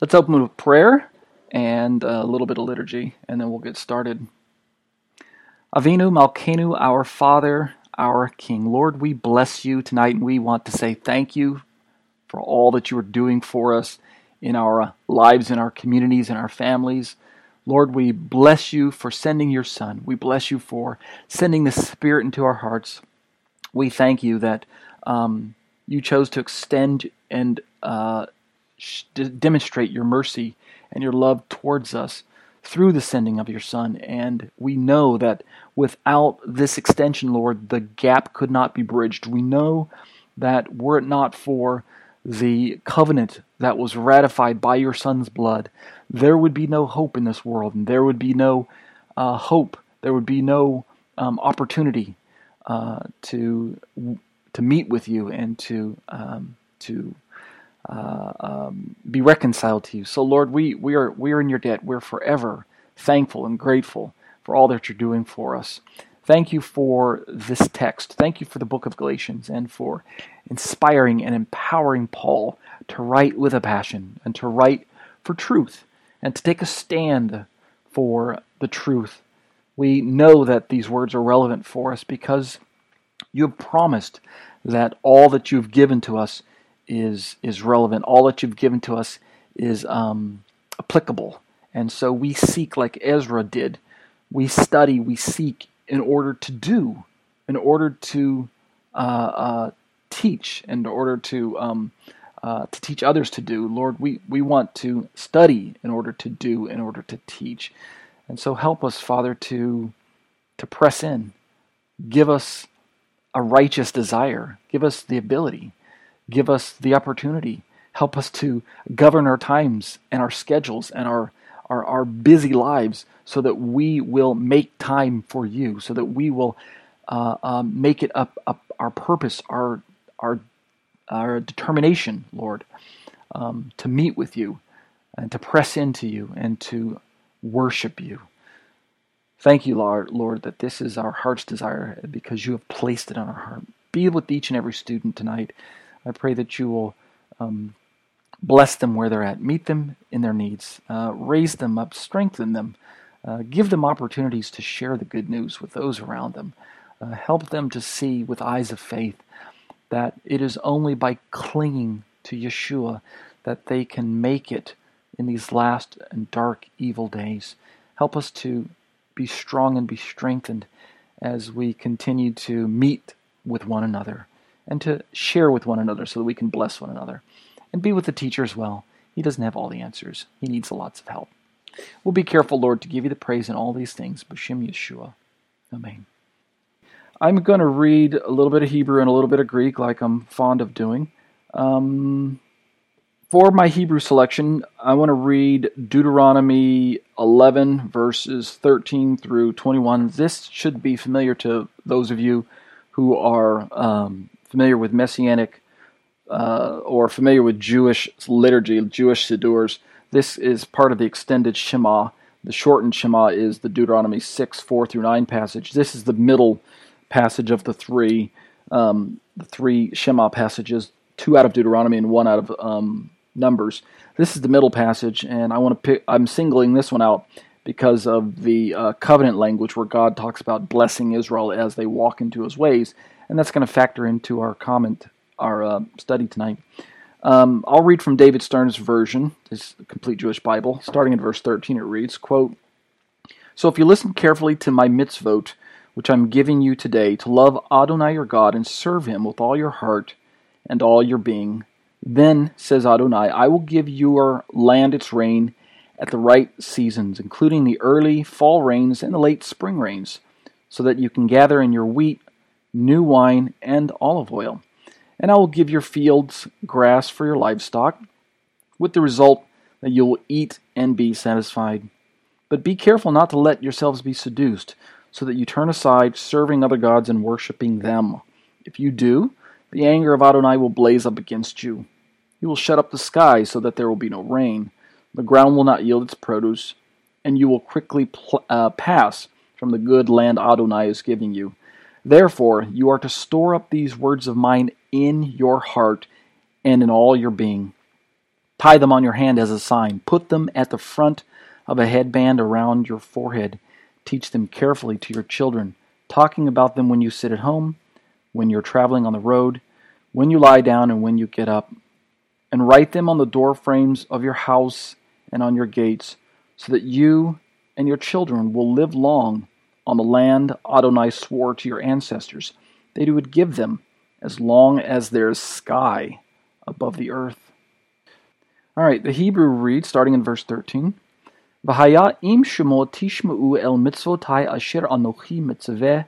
Let's open with prayer and a little bit of liturgy, and then we'll get started. Avinu Malkinu, our Father, our King. Lord, we bless you tonight, and we want to say thank you for all that you are doing for us in our lives, in our communities, in our families. Lord, we bless you for sending your Son. We bless you for sending the Spirit into our hearts. We thank you that you chose to extend and demonstrate your mercy and your love towards us through the sending of your Son. And we know that without this extension, Lord, the gap could not be bridged. We know that were it not for the covenant that was ratified by your Son's blood, there would be no hope in this world, and there would be no hope. There would be no opportunity to meet with you and to be reconciled to you. So Lord, we are in your debt. We're forever thankful and grateful for all that you're doing for us. Thank you for this text. Thank you for the book of Galatians and for inspiring and empowering Paul to write with a passion and to write for truth and to take a stand for the truth. We know that these words are relevant for us because you have promised that all that you've given to us is relevant. All that you've given to us is applicable. And so we seek like Ezra did. We study, we seek in order to do, in order to teach, in order to teach others to do. Lord, we want to study in order to do, in order to teach. And so help us, Father, to press in. Give us a righteous desire. Give us the ability. Give us the opportunity. Help us to govern our times and our schedules and our busy lives so that we will make time for you, so that we will make it up our purpose, our determination, Lord, to meet with you and to press into you and to worship you. Thank you, Lord, that this is our heart's desire because you have placed it on our heart. Be with each and every student tonight. I pray that you will bless them where they're at, meet them in their needs, raise them up, strengthen them, give them opportunities to share the good news with those around them. Help them to see with eyes of faith that it is only by clinging to Yeshua that they can make it in these last and dark, evil days. Help us to be strong and be strengthened as we continue to meet with one another and to share with one another so that we can bless one another. And be with the teacher as well. He doesn't have all the answers. He needs lots of help. We'll be careful, Lord, to give you the praise in all these things. B'Shem Yeshua. Amen. I'm going to read a little bit of Hebrew and a little bit of Greek, like I'm fond of doing. For my Hebrew selection, I want to read Deuteronomy 11, verses 13 through 21. This should be familiar to those of you who are familiar with Messianic or familiar with Jewish liturgy, Jewish Sidurs. This is part of the extended Shema. The shortened Shema is the Deuteronomy 6, 4 through 9 passage. This is the middle passage of the three Shema passages, two out of Deuteronomy and one out of Numbers. This is the middle passage, and I'm singling this one out because of the covenant language where God talks about blessing Israel as they walk into his ways. And that's going to factor into our study tonight. I'll read from David Stern's version, his Complete Jewish Bible. Starting in verse 13, it reads, quote, "So if you listen carefully to my mitzvot, which I'm giving you today, to love Adonai your God and serve him with all your heart and all your being, then, says Adonai, I will give your land its rain at the right seasons, including the early fall rains and the late spring rains, so that you can gather in your wheat, new wine, and olive oil. And I will give your fields grass for your livestock, with the result that you will eat and be satisfied. But be careful not to let yourselves be seduced, so that you turn aside, serving other gods and worshiping them. If you do, the anger of Adonai will blaze up against you. He will shut up the sky so that there will be no rain. The ground will not yield its produce, and you will quickly pass from the good land Adonai is giving you. Therefore, you are to store up these words of mine in your heart and in all your being. Tie them on your hand as a sign. Put them at the front of a headband around your forehead. Teach them carefully to your children, talking about them when you sit at home, when you're traveling on the road, when you lie down, and when you get up. And write them on the door frames of your house and on your gates, so that you and your children will live long on the land Adonai swore to your ancestors that he would give them, as long as there's sky above the earth." All right, the Hebrew reads, starting in verse 13, "V'haya im shemo tishma'u el mitzvotai asher anochi mitzveh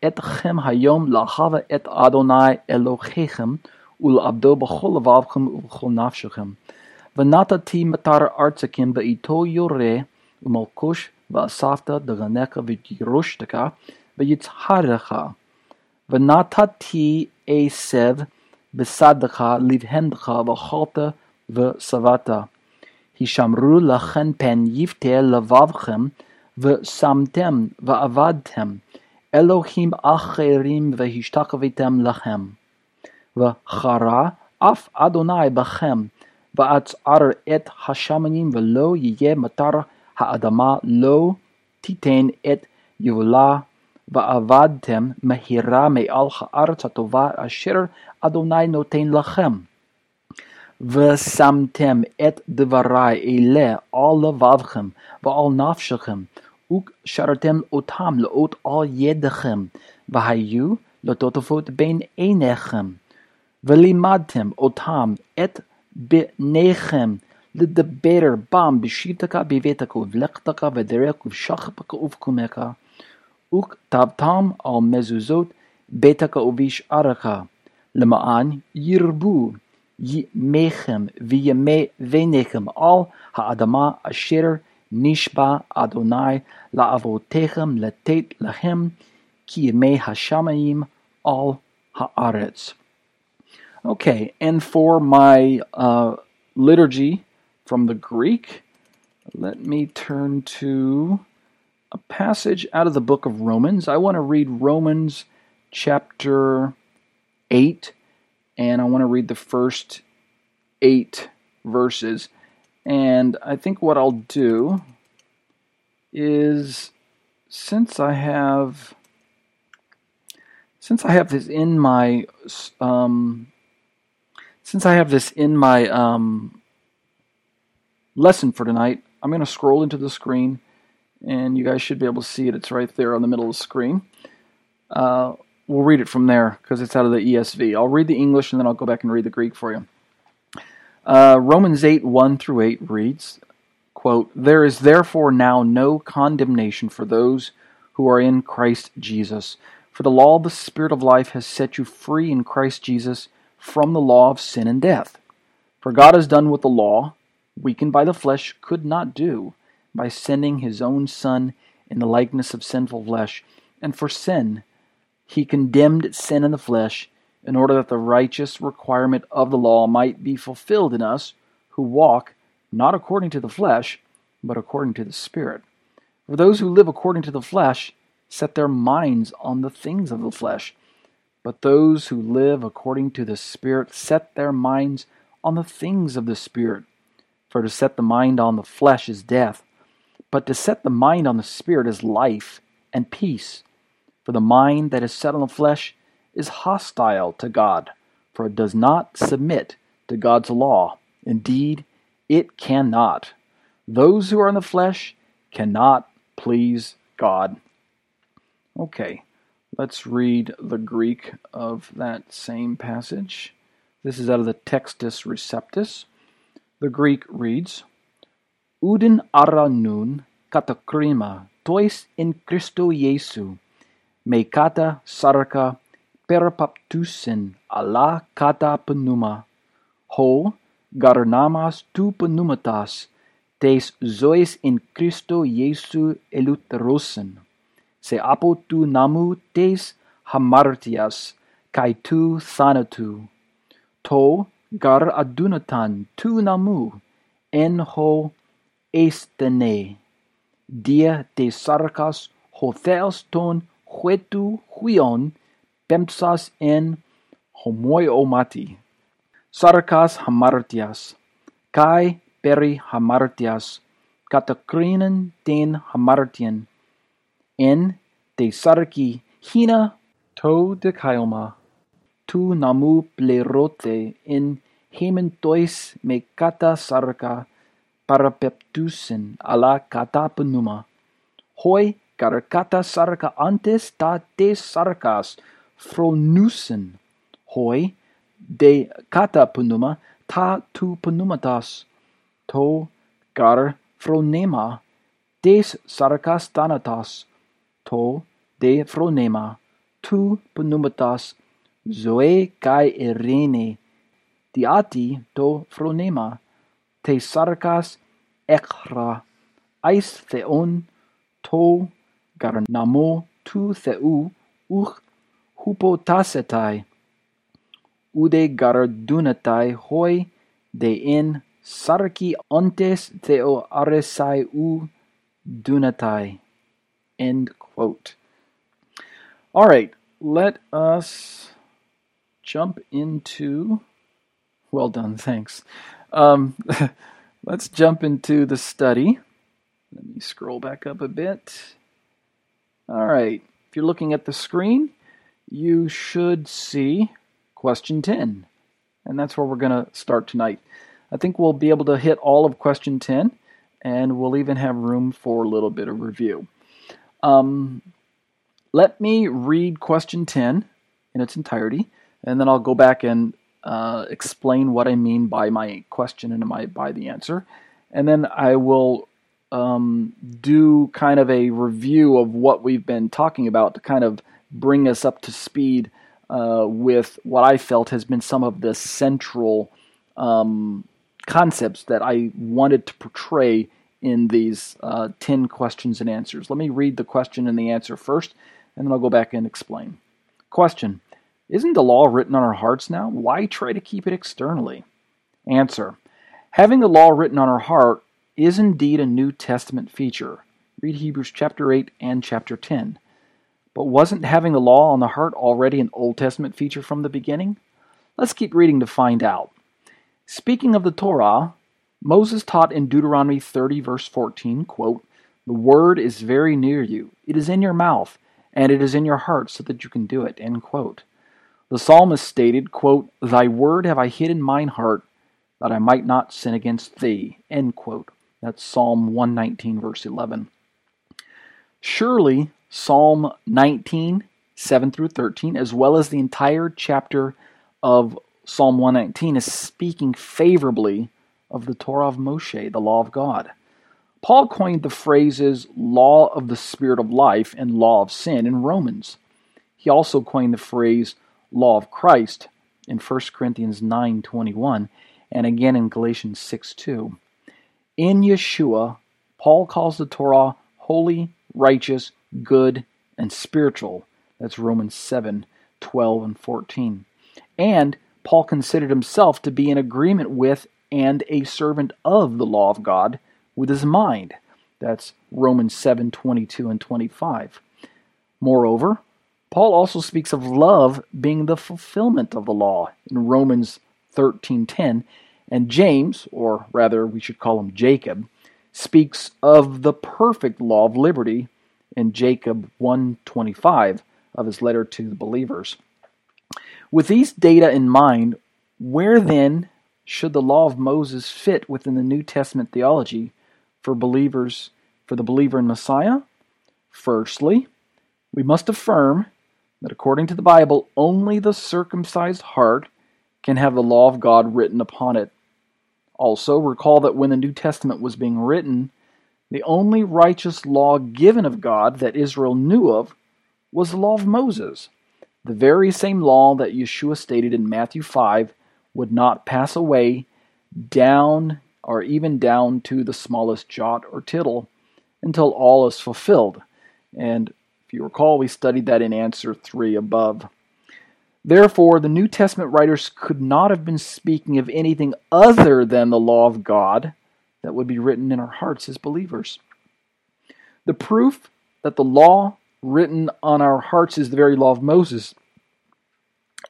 etchem hayom la'chava et Adonai Elohechem ul'abdo b'chol levavchem u'b'chol nafshechem v'natati matar artzekim v'ito yoreh u'malkush v'asafta d'ganeka v'yirushteka v'yitzharecha v'natati esev v'saddecha livhendecha v'chalta v'savata hishamru lachen pen yivte levavchem v'samtem v'avadtem Elohim acherim v'hishtakvitem lachem v'chara af Adonai b'chem v'atzar et hashamanim v'lo yiyeh matar ha'adama lo titain et yuvla va'avadtem mehira me'al ha'aretz ha'tova asher Adonai notein lachem v'samtem et devarai eileh al levavchem v'al nafshechem uk sharatem otam le'ot al yedechem v'hayu le'totofot ben einechem v'limadtem otam et b'nechem l'deber bam b'shitaka b'vetaka v'lektaka v'dereka v'shachpaka uv'kumeka uk tabtam al mezuzot betaka uv'isharaka l'ma'an yirbu yimechem v'yemei v'nechem al ha'adama asher nishba Adonai la'avotechem letet lachem ki yemei hashamayim al ha'aretz." Okay, and for my liturgy from the Greek, let me turn to a passage out of the book of Romans. I want to read Romans chapter 8, and I want to read the first 8 verses. And I think what I'll do is, since I have this in my lesson for tonight, I'm going to scroll into the screen, and you guys should be able to see it. It's right there on the middle of the screen. We'll read it from there because it's out of the ESV. I'll read the English, and then I'll go back and read the Greek for you. Romans 8, 1 through 8 reads, quote, "There is therefore now no condemnation for those who are in Christ Jesus. For the law of the Spirit of life has set you free in Christ Jesus from the law of sin and death. For God has done what the law, weakened by the flesh, could not do, by sending his own Son in the likeness of sinful flesh. And for sin, he condemned sin in the flesh, in order that the righteous requirement of the law might be fulfilled in us, who walk not according to the flesh, but according to the Spirit. For those who live according to the flesh set their minds on the things of the flesh, but those who live according to the Spirit set their minds on the things of the Spirit. For to set the mind on the flesh is death, But to set the mind on the Spirit is life and peace. For the mind that is set on the flesh is hostile to God, for it does not submit to God's law. Indeed, it cannot. Those who are in the flesh cannot please God. Okay, let's read the Greek of that same passage. This is out of the Textus Receptus. The Greek reads, Uden ara nun katakrima tois in Christo Jesu me kata sarka perapaptusin alla kata pneuma ho garnamas tu pneumatas tes zois in Christo Jesu eluterosen se apo tu namu tes hamartias kai tu thanatu to gar adunatan tu namu en ho estene dia te sarkas hotheos ton huetu huion pemsas en homoiomati sarkas hamartias kai peri hamartias katakrinen ten hamartian en te sarki hina to de kaioma tu namu plerote in hementois me kata sarka parapeptusen ala kata pneuma hoi karakata sarka antes ta te sarkas fronusen hoi de kata pneuma ta tu pneumatas to gar fronema des sarkas thanatas to de fronema tu pneumatas zoe kai erene diati to fronema te sarkas ekra eis theon to garnamo tu theu uch hupotasetai ude gardunatai hoi de in sarki ontes theo aresai u dunatai. End quote. All right, let us jump into... Well done, thanks. Let's jump into the study. Let me scroll back up a bit. All right. If you're looking at the screen, you should see question 10. And that's where we're going to start tonight. I think we'll be able to hit all of question 10, and we'll even have room for a little bit of review. Let me read question 10 in its entirety, and then I'll go back and explain what I mean by my question and by the answer. And then I will do kind of a review of what we've been talking about to kind of bring us up to speed with what I felt has been some of the central concepts that I wanted to portray in these 10 questions and answers. Let me read the question and the answer first, and then I'll go back and explain. Question: Isn't the law written on our hearts now? Why try to keep it externally? Answer: Having the law written on our heart is indeed a New Testament feature. Read Hebrews chapter 8 and chapter 10. But wasn't having the law on the heart already an Old Testament feature from the beginning? Let's keep reading to find out. Speaking of the Torah, Moses taught in Deuteronomy 30 verse 14, quote, "The word is very near you. It is in your mouth, and it is in your heart so that you can do it," end quote. The psalmist stated, quote, "Thy word have I hid in mine heart, that I might not sin against thee," end quote. That's Psalm 119 verse 11. Surely Psalm 19, 7 through 13, as well as the entire chapter of Psalm 119 is speaking favorably of the Torah of Moshe, the law of God. Paul coined the phrases law of the spirit of life and law of sin in Romans. He also coined the phrase law of Christ in 1 Corinthians 9:21 and again in Galatians 6:2. In Yeshua, Paul calls the Torah holy, righteous, good, and spiritual. That's Romans 7:12 and 14. And Paul considered himself to be in agreement with and a servant of the law of God with his mind. That's Romans 7:22 and 25. Moreover, Paul also speaks of love being the fulfillment of the law in Romans 13:10, and James, or rather we should call him Jacob, speaks of the perfect law of liberty in Jacob 1:25 of his letter to the believers. With these data in mind, where then should the law of Moses fit within the New Testament theology for believers, for the believer in Messiah? Firstly, we must affirm that according to the Bible, only the circumcised heart can have the law of God written upon it. Also, recall that when the New Testament was being written, the only righteous law given of God that Israel knew of was the law of Moses, the very same law that Yeshua stated in Matthew 5 would not pass away down or even down to the smallest jot or tittle until all is fulfilled. And if you recall, we studied that in answer 3 above. Therefore, the New Testament writers could not have been speaking of anything other than the law of God that would be written in our hearts as believers. The proof that the law written on our hearts is the very law of Moses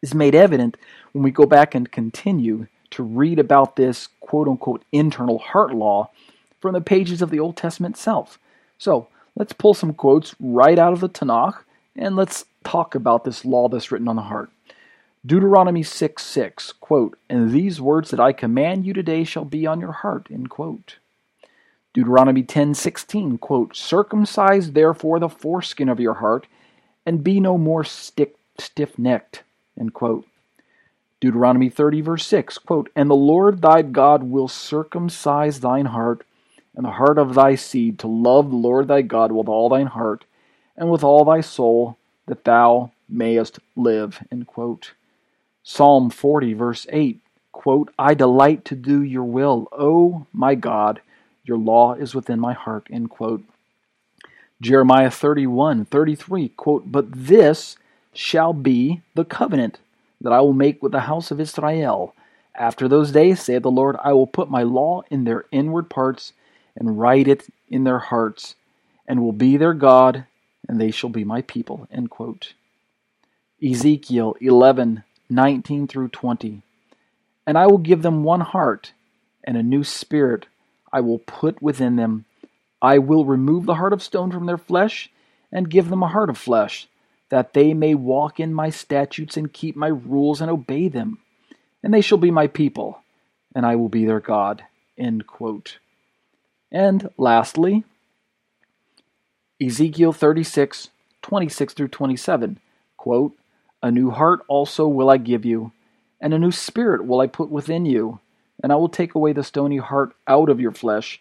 is made evident when we go back and continue to read about this quote-unquote internal heart law from the pages of the Old Testament itself. So, let's pull some quotes right out of the Tanakh, and let's talk about this law that's written on the heart. Deuteronomy 6:6, quote, "And these words that I command you today shall be on your heart," end quote. Deuteronomy 10:16, quote, "Circumcise therefore the foreskin of your heart, and be no more stiff-necked," end quote. Deuteronomy 30:6, quote, "And the Lord thy God will circumcise thine heart, and the heart of thy seed, to love the Lord thy God with all thine heart, and with all thy soul, that thou mayest live," end quote. Psalm 40:8, quote, "I delight to do your will, O my God, your law is within my heart," end quote. Jeremiah 31:33, quote, "But this shall be the covenant that I will make with the house of Israel. After those days, saith the Lord, I will put my law in their inward parts, and write it in their hearts, and will be their God, and they shall be my people," end quote. Ezekiel 11:19-20, "And I will give them one heart, and a new spirit I will put within them. I will remove the heart of stone from their flesh, and give them a heart of flesh, that they may walk in my statutes, and keep my rules, and obey them. And they shall be my people, and I will be their God," end quote. And lastly, Ezekiel 36:26-27, quote, "A new heart also will I give you, and a new spirit will I put within you, and I will take away the stony heart out of your flesh,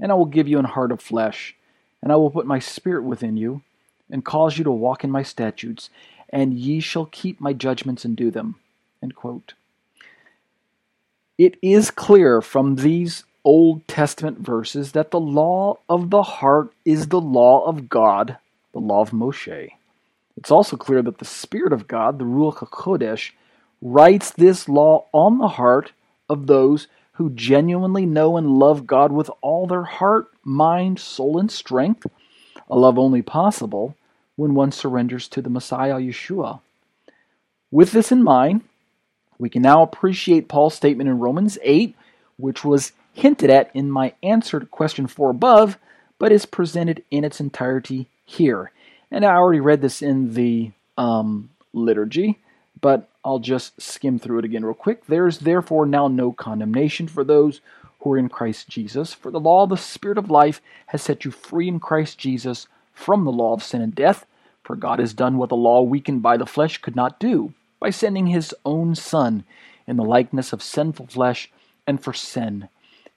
and I will give you an heart of flesh, and I will put my spirit within you, and cause you to walk in my statutes, and ye shall keep my judgments and do them," end quote. It is clear from these Old Testament verses that the law of the heart is the law of God, the law of Moshe. It's also clear that the Spirit of God, the Ruach HaKodesh, writes this law on the heart of those who genuinely know and love God with all their heart, mind, soul, and strength, a love only possible when one surrenders to the Messiah Yeshua. With this in mind, we can now appreciate Paul's statement in Romans 8, which was hinted at in my answer to question 4 above, but is presented in its entirety here. And I already read this in the liturgy, but I'll just skim through it again real quick. "There is therefore now no condemnation for those who are in Christ Jesus, for the law of the Spirit of life has set you free in Christ Jesus from the law of sin and death, for God has done what the law weakened by the flesh could not do, by sending his own Son in the likeness of sinful flesh and for sin.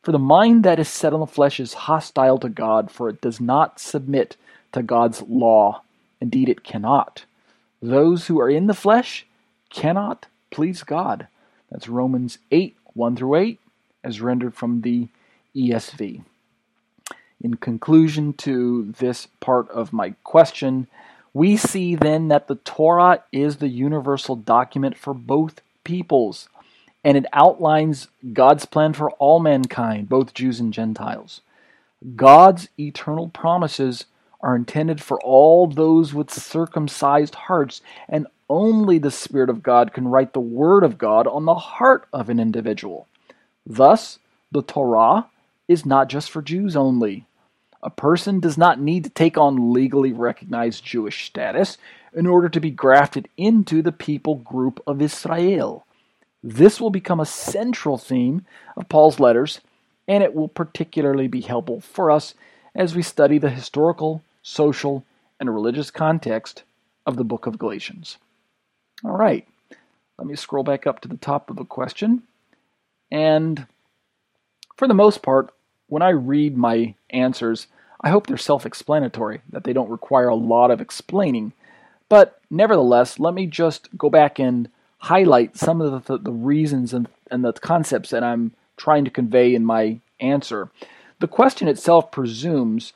For the mind that is set on the flesh is hostile to God, for it does not submit to God's law. Indeed, it cannot. Those who are in the flesh cannot please God." That's Romans 8:1-8, as rendered from the ESV. In conclusion to this part of my question, we see then that the Torah is the universal document for both peoples, and it outlines God's plan for all mankind, both Jews and Gentiles. God's eternal promises are intended for all those with circumcised hearts, and only the Spirit of God can write the Word of God on the heart of an individual. Thus, the Torah is not just for Jews only. A person does not need to take on legally recognized Jewish status in order to be grafted into the people group of Israel. This will become a central theme of Paul's letters, and it will particularly be helpful for us as we study the historical, social, and religious context of the book of Galatians. All right, let me scroll back up to the top of the question. And for the most part, when I read my answers, I hope they're self-explanatory, that they don't require a lot of explaining. But nevertheless, let me just go back and highlight some of the reasons and the concepts that I'm trying to convey in my answer. The question itself presumes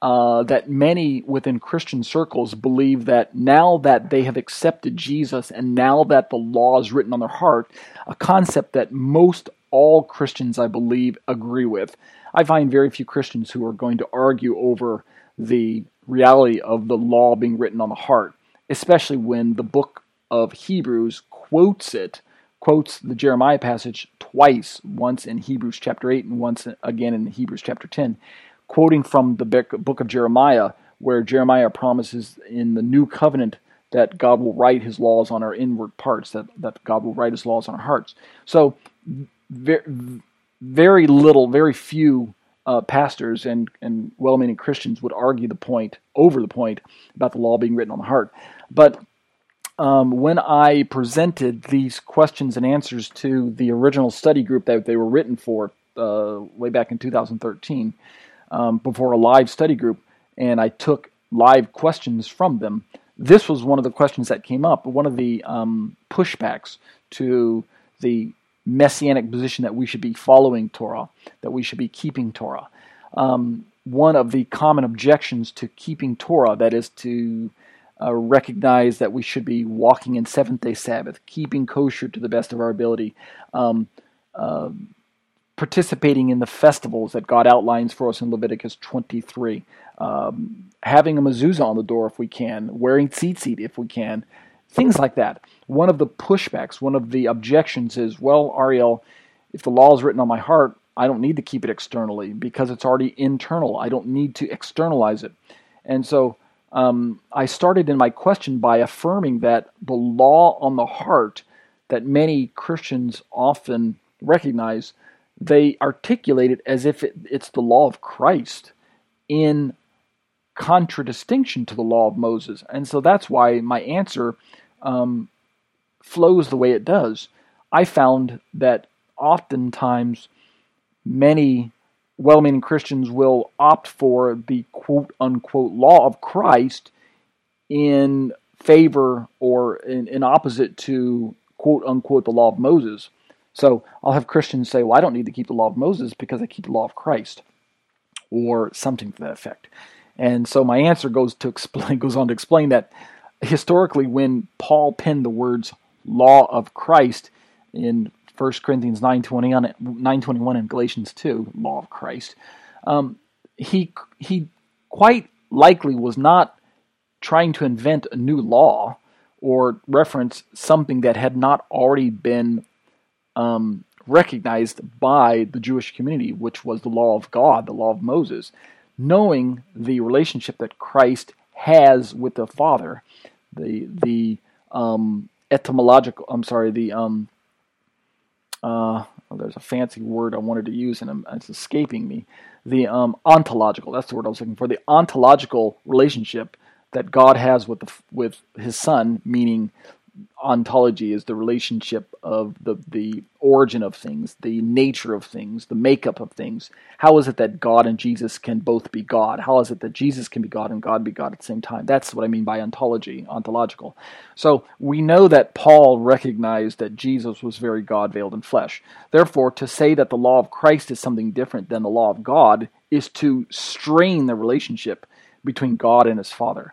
that many within Christian circles believe that now that they have accepted Jesus and now that the law is written on their heart, a concept that most all Christians, I believe, agree with. I find very few Christians who are going to argue over the reality of the law being written on the heart, especially when the book of Hebrews quotes the Jeremiah passage twice, once in Hebrews chapter 8 and once again in Hebrews chapter 10, quoting from the book of Jeremiah, where Jeremiah promises in the new covenant that God will write his laws on our inward parts, that God will write his laws on our hearts. So very few pastors and well-meaning Christians would argue over the point about the law being written on the heart. But when I presented these questions and answers to the original study group that they were written for way back in 2013, before a live study group, and I took live questions from them, this was one of the questions that came up, one of the pushbacks to the messianic position that we should be following Torah, that we should be keeping Torah. One of the common objections to keeping Torah, that is to recognize that we should be walking in seventh-day Sabbath, keeping kosher to the best of our ability, participating in the festivals that God outlines for us in Leviticus 23, having a mezuzah on the door if we can, wearing tzitzit if we can, things like that. One of the pushbacks, one of the objections is, well, Ariel, if the law is written on my heart, I don't need to keep it externally because it's already internal. I don't need to externalize it. And so I started in my question by affirming that the law on the heart that many Christians often recognize, they articulate it as if it's the law of Christ in contradistinction to the law of Moses. And so that's why my answer flows the way it does. I found that oftentimes many well-meaning Christians will opt for the quote-unquote law of Christ in favor or in opposite to quote-unquote the law of Moses. So I'll have Christians say, well, I don't need to keep the law of Moses because I keep the law of Christ, or something to that effect. And so my answer goes on to explain that historically when Paul penned the words law of Christ in 1 Corinthians 9:21 and Galatians 2, law of Christ, he quite likely was not trying to invent a new law or reference something that had not already been recognized by the Jewish community, which was the law of God, the law of Moses. Knowing the relationship that Christ has with the Father, there's a fancy word I wanted to use and it's escaping me. The ontological, that's the word I was looking for. The ontological relationship that God has with His Son, meaning ontology is the relationship of the origin of things, the nature of things, the makeup of things. How is it that God and Jesus can both be God? How is it that Jesus can be God and God be God at the same time? That's what I mean by ontology, ontological. So we know that Paul recognized that Jesus was very God veiled in flesh. Therefore, to say that the law of Christ is something different than the law of God is to strain the relationship between God and his Father.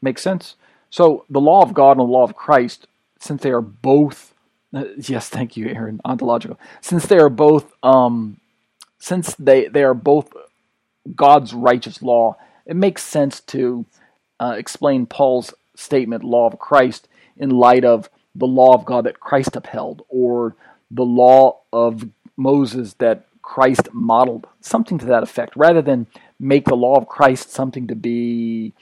Makes sense? So the law of God and the law of Christ, since they are both, yes, thank you, Aaron, ontological. Since they are both, since they are both God's righteous law, it makes sense to explain Paul's statement, law of Christ, in light of the law of God that Christ upheld, or the law of Moses that Christ modeled, something to that effect, rather than make the law of Christ something to be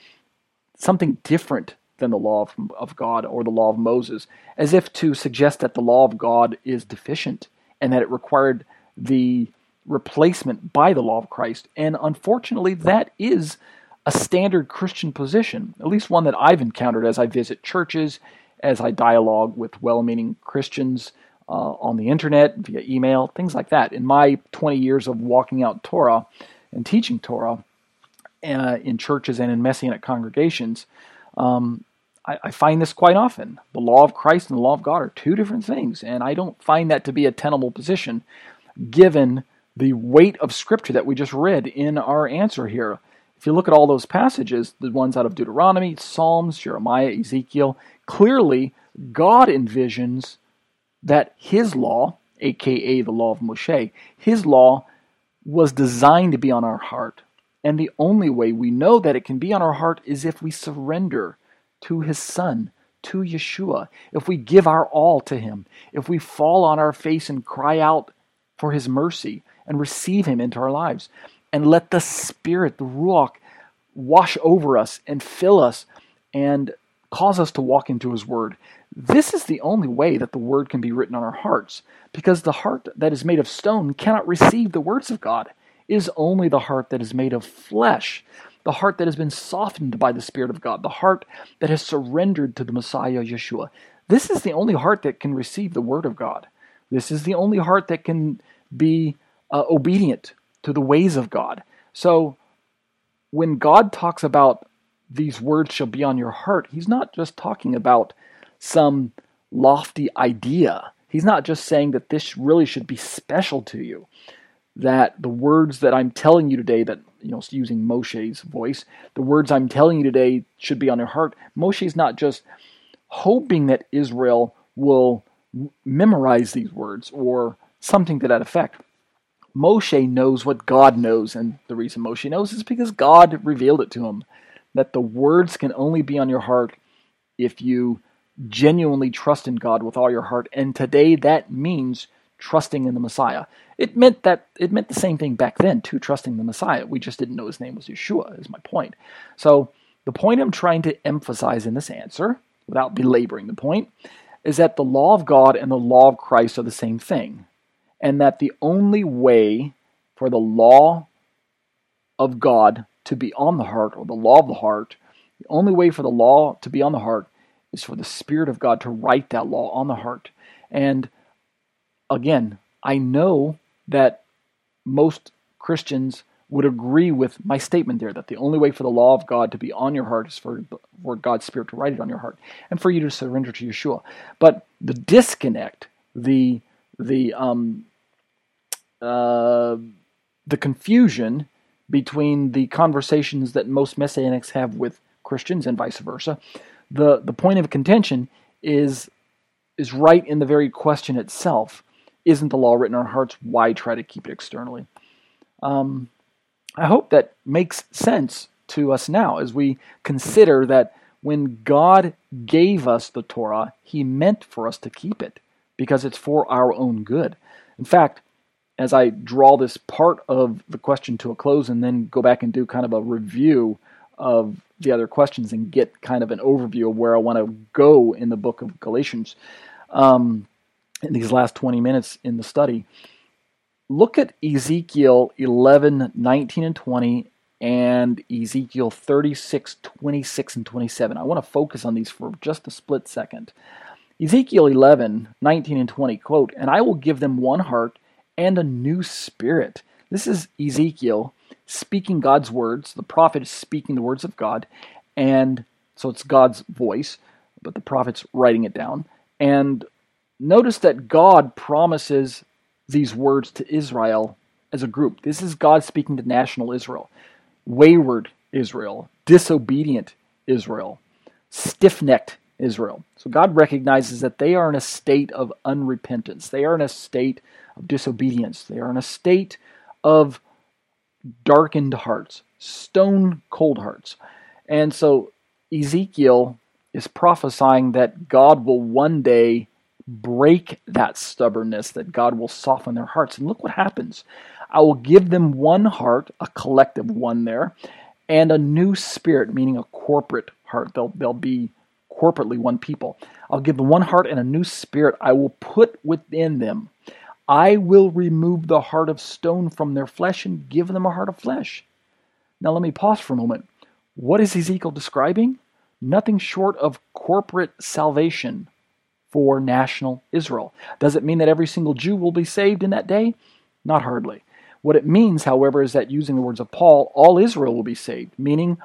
something different than the law of God or the law of Moses, as if to suggest that the law of God is deficient and that it required the replacement by the law of Christ. And unfortunately, that is a standard Christian position, at least one that I've encountered as I visit churches, as I dialogue with well-meaning Christians on the internet, via email, things like that. In my 20 years of walking out Torah and teaching Torah, in churches and in Messianic congregations, I find this quite often. The law of Christ and the law of God are two different things, and I don't find that to be a tenable position given the weight of Scripture that we just read in our answer here. If you look at all those passages, the ones out of Deuteronomy, Psalms, Jeremiah, Ezekiel, clearly God envisions that His law, aka the law of Moshe, His law was designed to be on our heart. And the only way we know that it can be on our heart is if we surrender to His Son, to Yeshua, if we give our all to Him, if we fall on our face and cry out for His mercy and receive Him into our lives, and let the Spirit, the Ruach, wash over us and fill us and cause us to walk into His Word. This is the only way that the Word can be written on our hearts, because the heart that is made of stone cannot receive the words of God. Is only the heart that is made of flesh, the heart that has been softened by the Spirit of God, the heart that has surrendered to the Messiah, Yeshua. This is the only heart that can receive the Word of God. This is the only heart that can be obedient to the ways of God. So when God talks about these words shall be on your heart, He's not just talking about some lofty idea. He's not just saying that this really should be special to you, that the words that I'm telling you today, that, you know, using Moshe's voice, the words I'm telling you today should be on your heart. Moshe's not just hoping that Israel will memorize these words or something to that effect. Moshe knows what God knows, and the reason Moshe knows is because God revealed it to him, that the words can only be on your heart if you genuinely trust in God with all your heart. And today that means trusting in the Messiah. It meant the same thing back then, too, trusting the Messiah. We just didn't know His name was Yeshua, is my point. So the point I'm trying to emphasize in this answer, without belaboring the point, is that the law of God and the law of Christ are the same thing, and that the only way for the law of God to be on the heart, or the law of the heart, the only way for the law to be on the heart is for the Spirit of God to write that law on the heart. And again, I know that most Christians would agree with my statement there, that the only way for the law of God to be on your heart is for God's Spirit to write it on your heart and for you to surrender to Yeshua. But the disconnect, the confusion between the conversations that most Messianics have with Christians and vice versa, the point of contention is right in the very question itself. Isn't the law written on our hearts? Why try to keep it externally? I hope that makes sense to us now as we consider that when God gave us the Torah, He meant for us to keep it because it's for our own good. In fact, as I draw this part of the question to a close and then go back and do kind of a review of the other questions and get kind of an overview of where I want to go in the book of Galatians, in these last 20 minutes in the study, look at Ezekiel 11, 19 and 20 and Ezekiel 36, 26 and 27. I want to focus on these for just a split second. Ezekiel 11, 19 and 20, quote, "And I will give them one heart and a new spirit." This is Ezekiel speaking God's words. The prophet is speaking the words of God, and so it's God's voice, but the prophet's writing it down. And notice that God promises these words to Israel as a group. This is God speaking to national Israel, wayward Israel, disobedient Israel, stiff-necked Israel. So God recognizes that they are in a state of unrepentance. They are in a state of disobedience. They are in a state of darkened hearts, stone-cold hearts. And so Ezekiel is prophesying that God will one day break that stubbornness, that God will soften their hearts. And look what happens. I will give them one heart, a collective one there, and a new spirit, meaning a corporate heart. They'll be corporately one people. I'll give them one heart and a new spirit I will put within them. I will remove the heart of stone from their flesh and give them a heart of flesh. Now let me pause for a moment. What is Ezekiel describing? Nothing short of corporate salvation for national Israel. Does it mean that every single Jew will be saved in that day? Not hardly. What it means, however, is that using the words of Paul, all Israel will be saved, meaning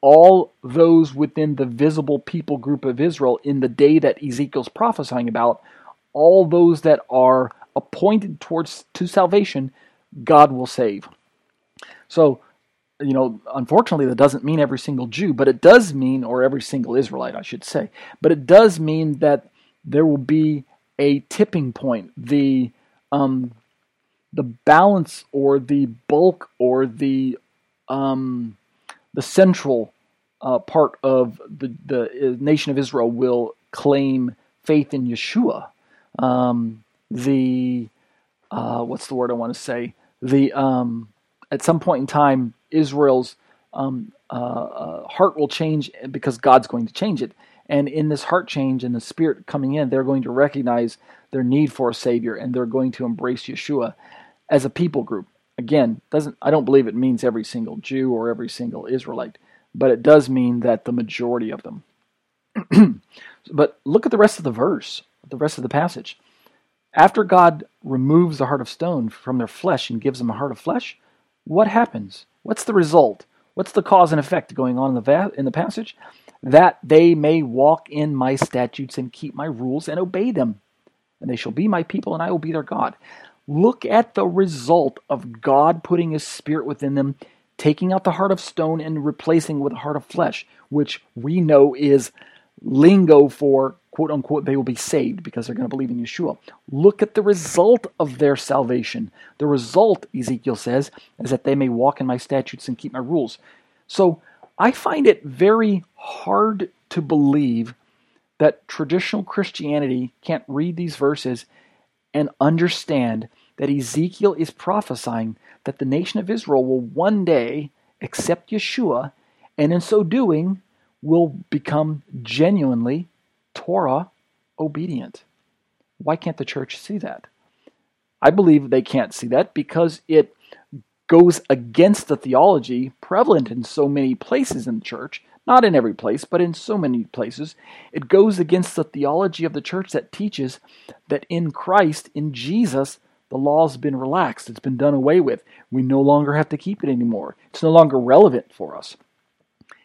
all those within the visible people group of Israel in the day that Ezekiel's prophesying about, all those that are appointed to salvation, God will save. So, unfortunately, that doesn't mean every single Jew, but it does mean, or every single Israelite, I should say, but it does mean that there will be a tipping point. The balance, or the bulk, or the central part of the nation of Israel will claim faith in Yeshua. At some point in time, Israel's heart will change because God's going to change it. And in this heart change and the Spirit coming in, they're going to recognize their need for a Savior, and they're going to embrace Yeshua as a people group. Again, I don't believe it means every single Jew or every single Israelite, but it does mean that the majority of them. But look at the rest of the verse, the rest of the passage. After God removes the heart of stone from their flesh and gives them a heart of flesh, what happens? What's the result? What's the cause and effect going on in the passage? That they may walk in my statutes and keep my rules and obey them. And they shall be my people, and I will be their God. Look at the result of God putting His Spirit within them, taking out the heart of stone and replacing with a heart of flesh, which we know is lingo for, quote unquote, they will be saved because they're going to believe in Yeshua. Look at the result of their salvation. The result, Ezekiel says, is that they may walk in my statutes and keep my rules. So I find it very hard to believe that traditional Christianity can't read these verses and understand that Ezekiel is prophesying that the nation of Israel will one day accept Yeshua, and in so doing will become genuinely Torah obedient. Why can't the church see that? I believe they can't see that because it goes against the theology prevalent in so many places in the church. Not in every place, but in so many places. It goes against the theology of the church that teaches that in Christ, in Jesus, the law's been relaxed. It's been done away with. We no longer have to keep it anymore. It's no longer relevant for us.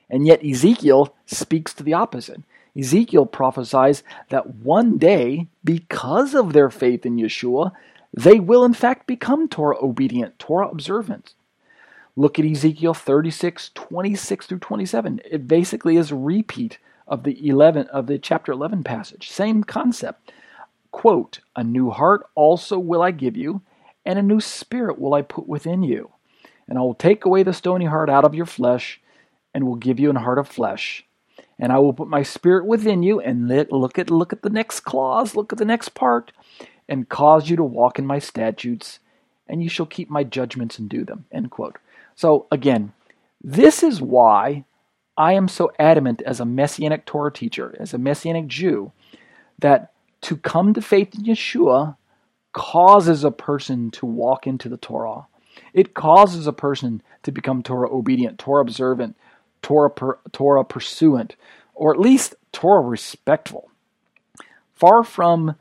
And yet Ezekiel speaks to the opposite. Ezekiel prophesies that one day, because of their faith in Yeshua, they will in fact become Torah obedient, Torah observant. Look at Ezekiel 36, 26 through 27. It basically is a repeat of the chapter 11 passage. Same concept. Quote, "A new heart also will I give you, and a new spirit will I put within you. And I will take away the stony heart out of your flesh, and will give you an heart of flesh. And I will put my spirit within you," and look at the next clause, look at the next part, "and cause you to walk in my statutes, and you shall keep my judgments and do them." End quote. So again, this is why I am so adamant as a Messianic Torah teacher, as a Messianic Jew, that to come to faith in Yeshua causes a person to walk into the Torah. It causes a person to become Torah obedient, Torah observant, Torah pursuant, or at least Torah respectful. far from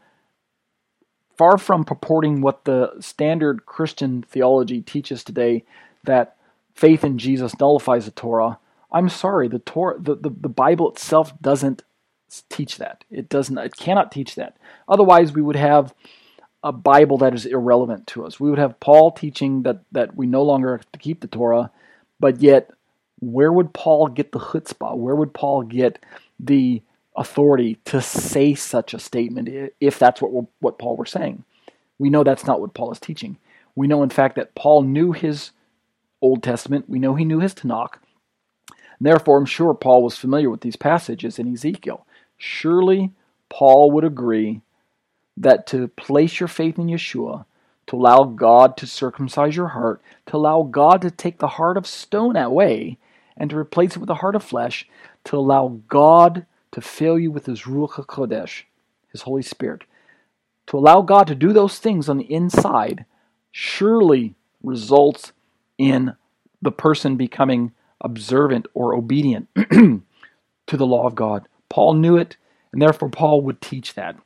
purporting what the standard Christian theology teaches today, that faith in Jesus nullifies the Torah. I'm sorry, the Torah, the Bible itself doesn't teach that. It cannot teach that. Otherwise, we would have a Bible that is irrelevant to us. We would have Paul teaching that we no longer have to keep the Torah, but yet, where would Paul get the chutzpah? Where would Paul get the authority to say such a statement if that's what Paul were saying? We know that's not what Paul is teaching. We know, in fact, that Paul knew his Old Testament. We know he knew his Tanakh. Therefore, I'm sure Paul was familiar with these passages in Ezekiel. Surely, Paul would agree that to place your faith in Yeshua, to allow God to circumcise your heart, to allow God to take the heart of stone away and to replace it with a heart of flesh, to allow God to fill you with His Ruach HaKodesh, His Holy Spirit, to allow God to do those things on the inside, surely results in the person becoming observant or obedient to the law of God. Paul knew it, and therefore Paul would teach that.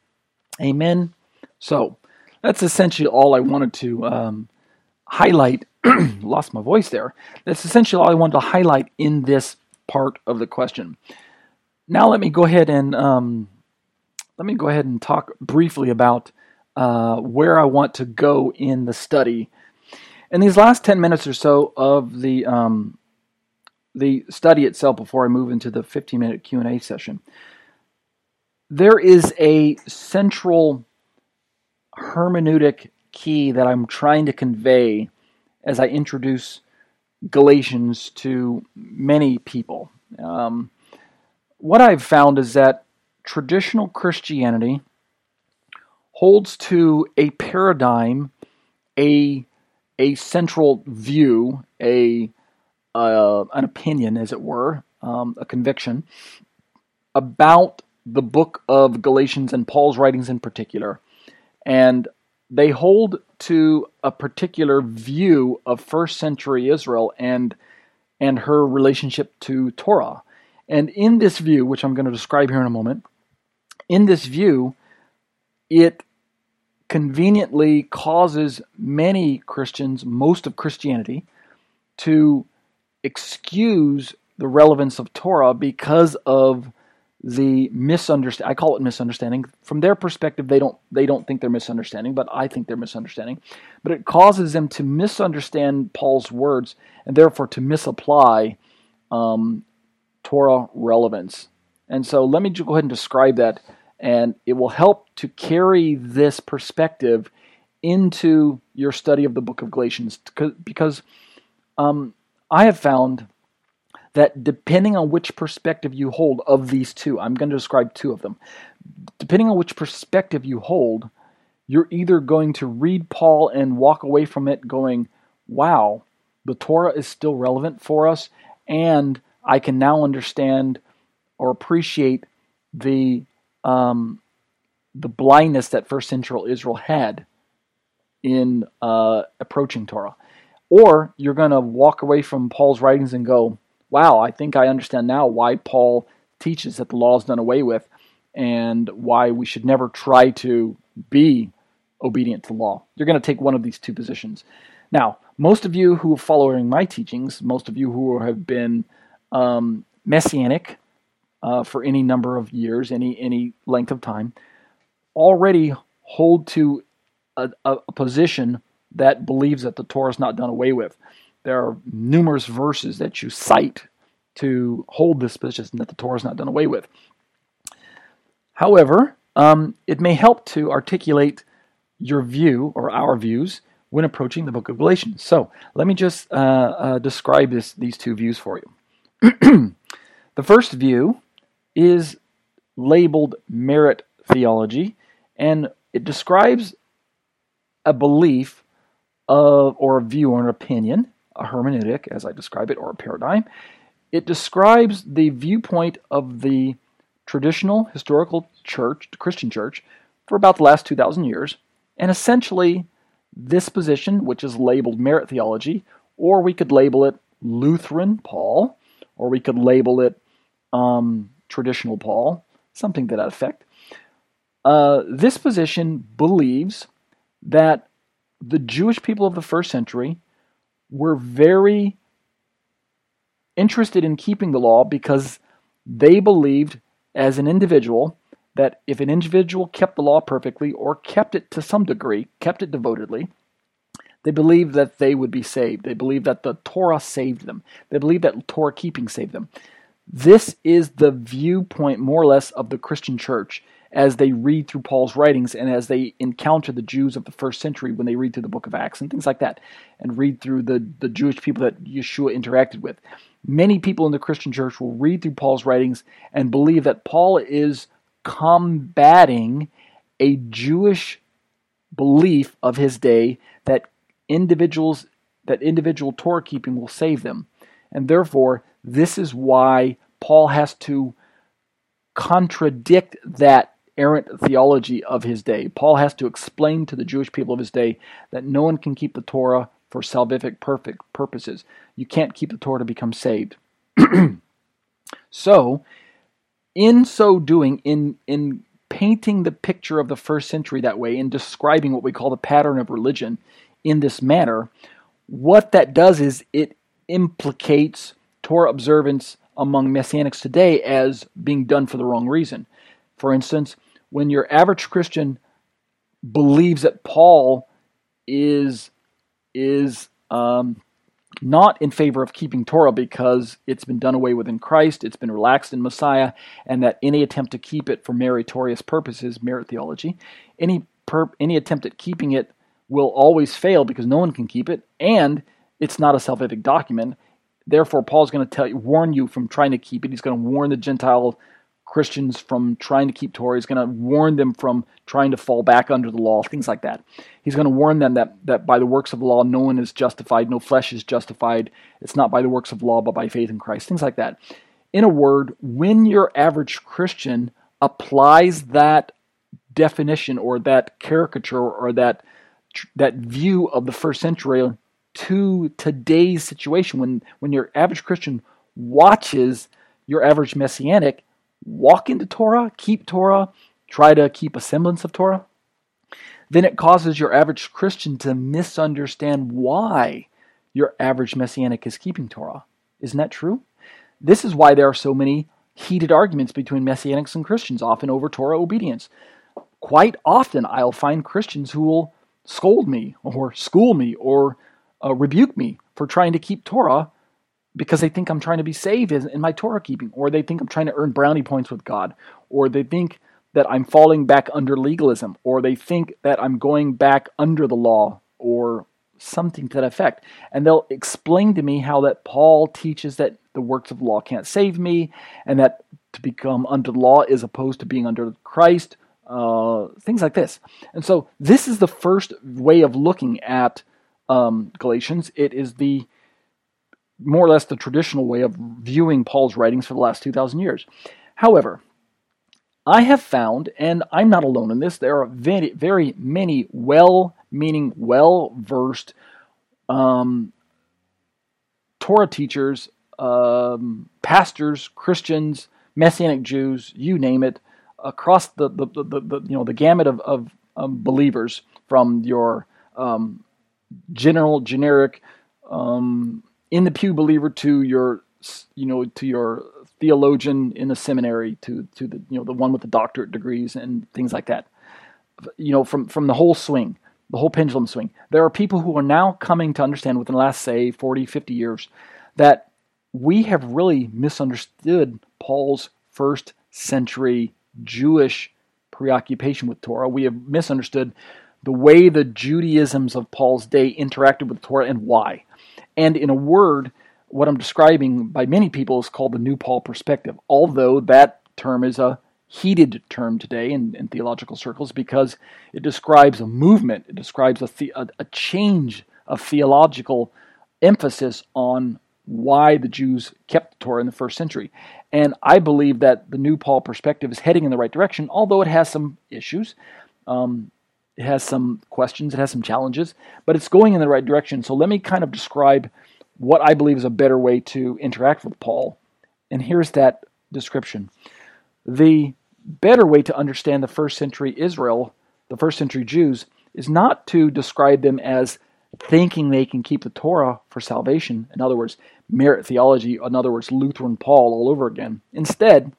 Amen. So that's essentially all I wanted to highlight. Lost my voice there. That's essentially all I wanted to highlight in this part of the question. Now let me go ahead and talk briefly about where I want to go in the study. In these last 10 minutes or so of the study itself, before I move into the 15-minute Q&A session, there is a central hermeneutic key that I'm trying to convey as I introduce Galatians to many people. What I've found is that traditional Christianity holds to a paradigm, a central view, an opinion, as it were, a conviction about the book of Galatians and Paul's writings in particular. And they hold to a particular view of first century Israel and her relationship to Torah. And in this view, which I'm going to describe here in a moment, in this view, it conveniently causes many Christians, most of Christianity, to excuse the relevance of Torah because of the misunderstanding. I call it misunderstanding. From their perspective, they don't think they're misunderstanding, but I think they're misunderstanding. But it causes them to misunderstand Paul's words and therefore to misapply Torah relevance. And so let me go ahead and describe that, and it will help to carry this perspective into your study of the book of Galatians, because I have found that depending on which perspective you hold of these two, I'm going to describe two of them, depending on which perspective you hold, you're either going to read Paul and walk away from it going, wow, the Torah is still relevant for us, and I can now understand or appreciate the blindness that first century Israel had in approaching Torah. Or you're going to walk away from Paul's writings and go, wow, I think I understand now why Paul teaches that the law is done away with and why we should never try to be obedient to law. You're going to take one of these two positions. Now, most of you who are following my teachings, most of you who have been Messianic for any number of years, any length of time, already hold to a position that believes that the Torah is not done away with. There are numerous verses that you cite to hold this position that the Torah is not done away with. However, it may help to articulate your view or our views when approaching the book of Galatians. So let me just describe these two views for you. The first view is labeled merit theology, and it describes a belief of, or a view or an opinion, a hermeneutic, as I describe it, or a paradigm. It describes the viewpoint of the traditional historical church, the Christian church, for about the last 2,000 years. And essentially, this position, which is labeled merit theology, or we could label it Lutheran Paul, or we could label it traditional Paul, something to that effect, This position believes that the Jewish people of the first century were very interested in keeping the law because they believed as an individual that if an individual kept the law perfectly or kept it to some degree, kept it devotedly, they believed that they would be saved. They believed that the Torah saved them. They believed that Torah keeping saved them. This is the viewpoint, more or less, of the Christian church as they read through Paul's writings and as they encounter the Jews of the first century when they read through the book of Acts and things like that, and read through the Jewish people that Yeshua interacted with. Many people in the Christian church will read through Paul's writings and believe that Paul is combating a Jewish belief of his day that individual Torah keeping will save them. And therefore, this is why Paul has to contradict that errant theology of his day. Paul has to explain to the Jewish people of his day that no one can keep the Torah for salvific perfect purposes. You can't keep the Torah to become saved. So, in so doing, in painting the picture of the first century that way, in describing what we call the pattern of religion in this manner, what that does is it implicates Torah observance among Messianics today as being done for the wrong reason. For instance, when your average Christian believes that Paul is not in favor of keeping Torah because it's been done away with in Christ, it's been relaxed in Messiah, and that any attempt to keep it for meritorious purposes, merit theology, any attempt at keeping it will always fail because no one can keep it, and it's not a salvific document. Therefore, Paul's going to warn you from trying to keep it. He's going to warn the Gentile Christians from trying to keep Torah. He's going to warn them from trying to fall back under the law, things like that. He's going to warn them that by the works of the law, no one is justified, no flesh is justified. It's not by the works of law, but by faith in Christ, things like that. In a word, when your average Christian applies that definition or that caricature or that view of the first century to today's situation, when your average Christian watches your average Messianic walk into Torah, keep Torah, try to keep a semblance of Torah, then it causes your average Christian to misunderstand why your average Messianic is keeping Torah. Isn't that true? This is why there are so many heated arguments between Messianics and Christians, often over Torah obedience. Quite often I'll find Christians who will scold me or school me or rebuke me for trying to keep Torah because they think I'm trying to be saved in my Torah keeping, or they think I'm trying to earn brownie points with God, or they think that I'm falling back under legalism, or they think that I'm going back under the law, or something to that effect. And they'll explain to me how that Paul teaches that the works of the law can't save me, and that to become under the law is opposed to being under Christ, things like this. And so this is the first way of looking at Galatians. It is the more or less the traditional way of viewing Paul's writings for the last 2,000 years. However, I have found, and I'm not alone in this, there are very, very many well-meaning, well-versed Torah teachers, pastors, Christians, Messianic Jews, you name it, across the gamut of believers, from your generic, in the pew believer to your theologian in the seminary to the one with the doctorate degrees and things like that. From the whole swing, the whole pendulum swing. There are people who are now coming to understand within the last, say, 40, 50 years that we have really misunderstood Paul's first century Jewish preoccupation with Torah. We have misunderstood the way the Judaisms of Paul's day interacted with Torah and why. And in a word, what I'm describing by many people is called the New Paul perspective, although that term is a heated term today in theological circles because it describes a movement, it describes a change of theological emphasis on why the Jews kept the Torah in the first century. And I believe that the New Paul perspective is heading in the right direction, although it has some issues. It has some questions, it has some challenges, but it's going in the right direction. So let me kind of describe what I believe is a better way to interact with Paul. And here's that description. The better way to understand the first century Israel, the first century Jews, is not to describe them as thinking they can keep the Torah for salvation. In other words, merit theology. In other words, Lutheran Paul all over again. Instead,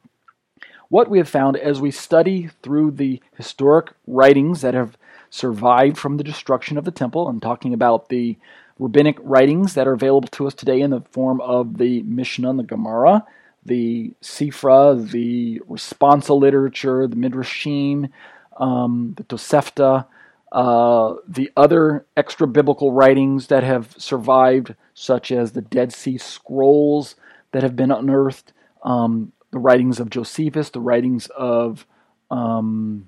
what we have found as we study through the historic writings that have survived from the destruction of the temple, I'm talking about the rabbinic writings that are available to us today in the form of the Mishnah and the Gemara, the Sifra, the responsa literature, the Midrashim, the Tosefta, the other extra-biblical writings that have survived, such as the Dead Sea Scrolls that have been unearthed, the writings of Josephus, the writings of, who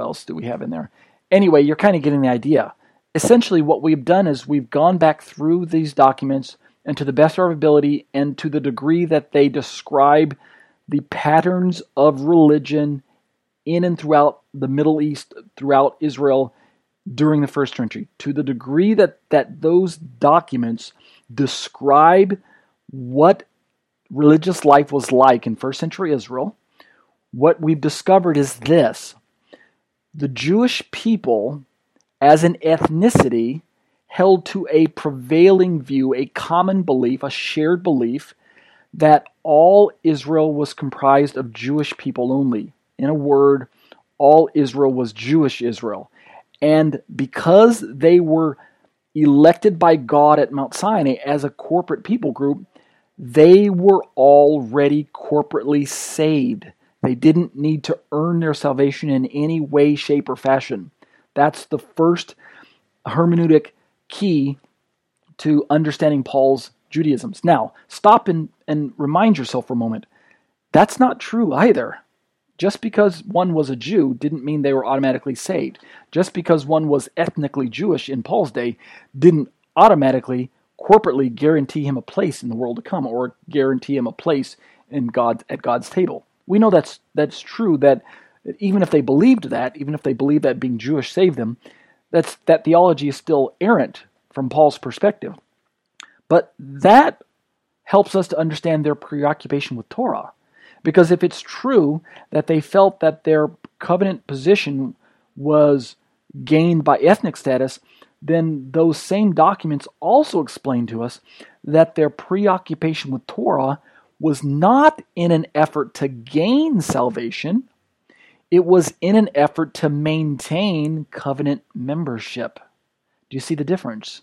else do we have in there? Anyway, you're kind of getting the idea. Essentially, what we've done is we've gone back through these documents, and to the best of our ability, and to the degree that they describe the patterns of religion in and throughout the Middle East, throughout Israel during the first century, to the degree that those documents describe what religious life was like in first century Israel, what we've discovered is this. The Jewish people, as an ethnicity, held to a prevailing view, a common belief, a shared belief, that all Israel was comprised of Jewish people only. In a word, all Israel was Jewish Israel. And because they were elected by God at Mount Sinai as a corporate people group, they were already corporately saved. They didn't need to earn their salvation in any way, shape, or fashion. That's the first hermeneutic key to understanding Paul's Judaism. Now, stop and remind yourself for a moment. That's not true either. Just because one was a Jew didn't mean they were automatically saved. Just because one was ethnically Jewish in Paul's day didn't automatically, corporately guarantee him a place in the world to come or guarantee him a place in at God's table. We know that's true, that even if they believed that, even if they believed that being Jewish saved them, that theology is still errant from Paul's perspective. But that helps us to understand their preoccupation with Torah. Because if it's true that they felt that their covenant position was gained by ethnic status, then those same documents also explain to us that their preoccupation with Torah was not in an effort to gain salvation. It was in an effort to maintain covenant membership. Do you see the difference?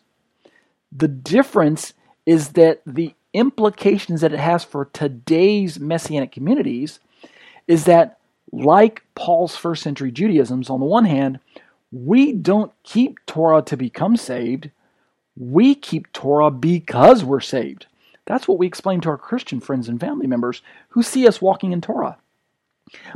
The difference is that the implications that it has for today's Messianic communities is that, like Paul's first century Judaisms, on the one hand, we don't keep Torah to become saved. We keep Torah because we're saved. That's what we explain to our Christian friends and family members who see us walking in Torah.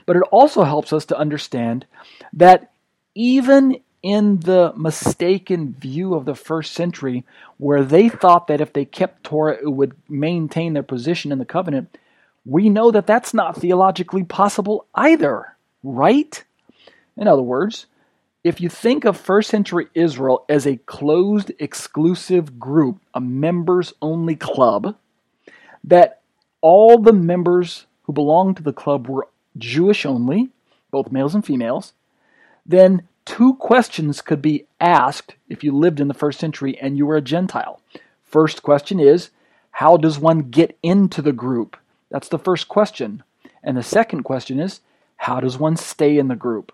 But it also helps us to understand that even in the mistaken view of the first century, where they thought that if they kept Torah, it would maintain their position in the covenant, we know that that's not theologically possible either, right? In other words, if you think of first century Israel as a closed, exclusive group, a members-only club, that all the members who belonged to the club were Jewish only, both males and females, then two questions could be asked if you lived in the first century and you were a Gentile. First question is, how does one get into the group? That's the first question. And the second question is, how does one stay in the group?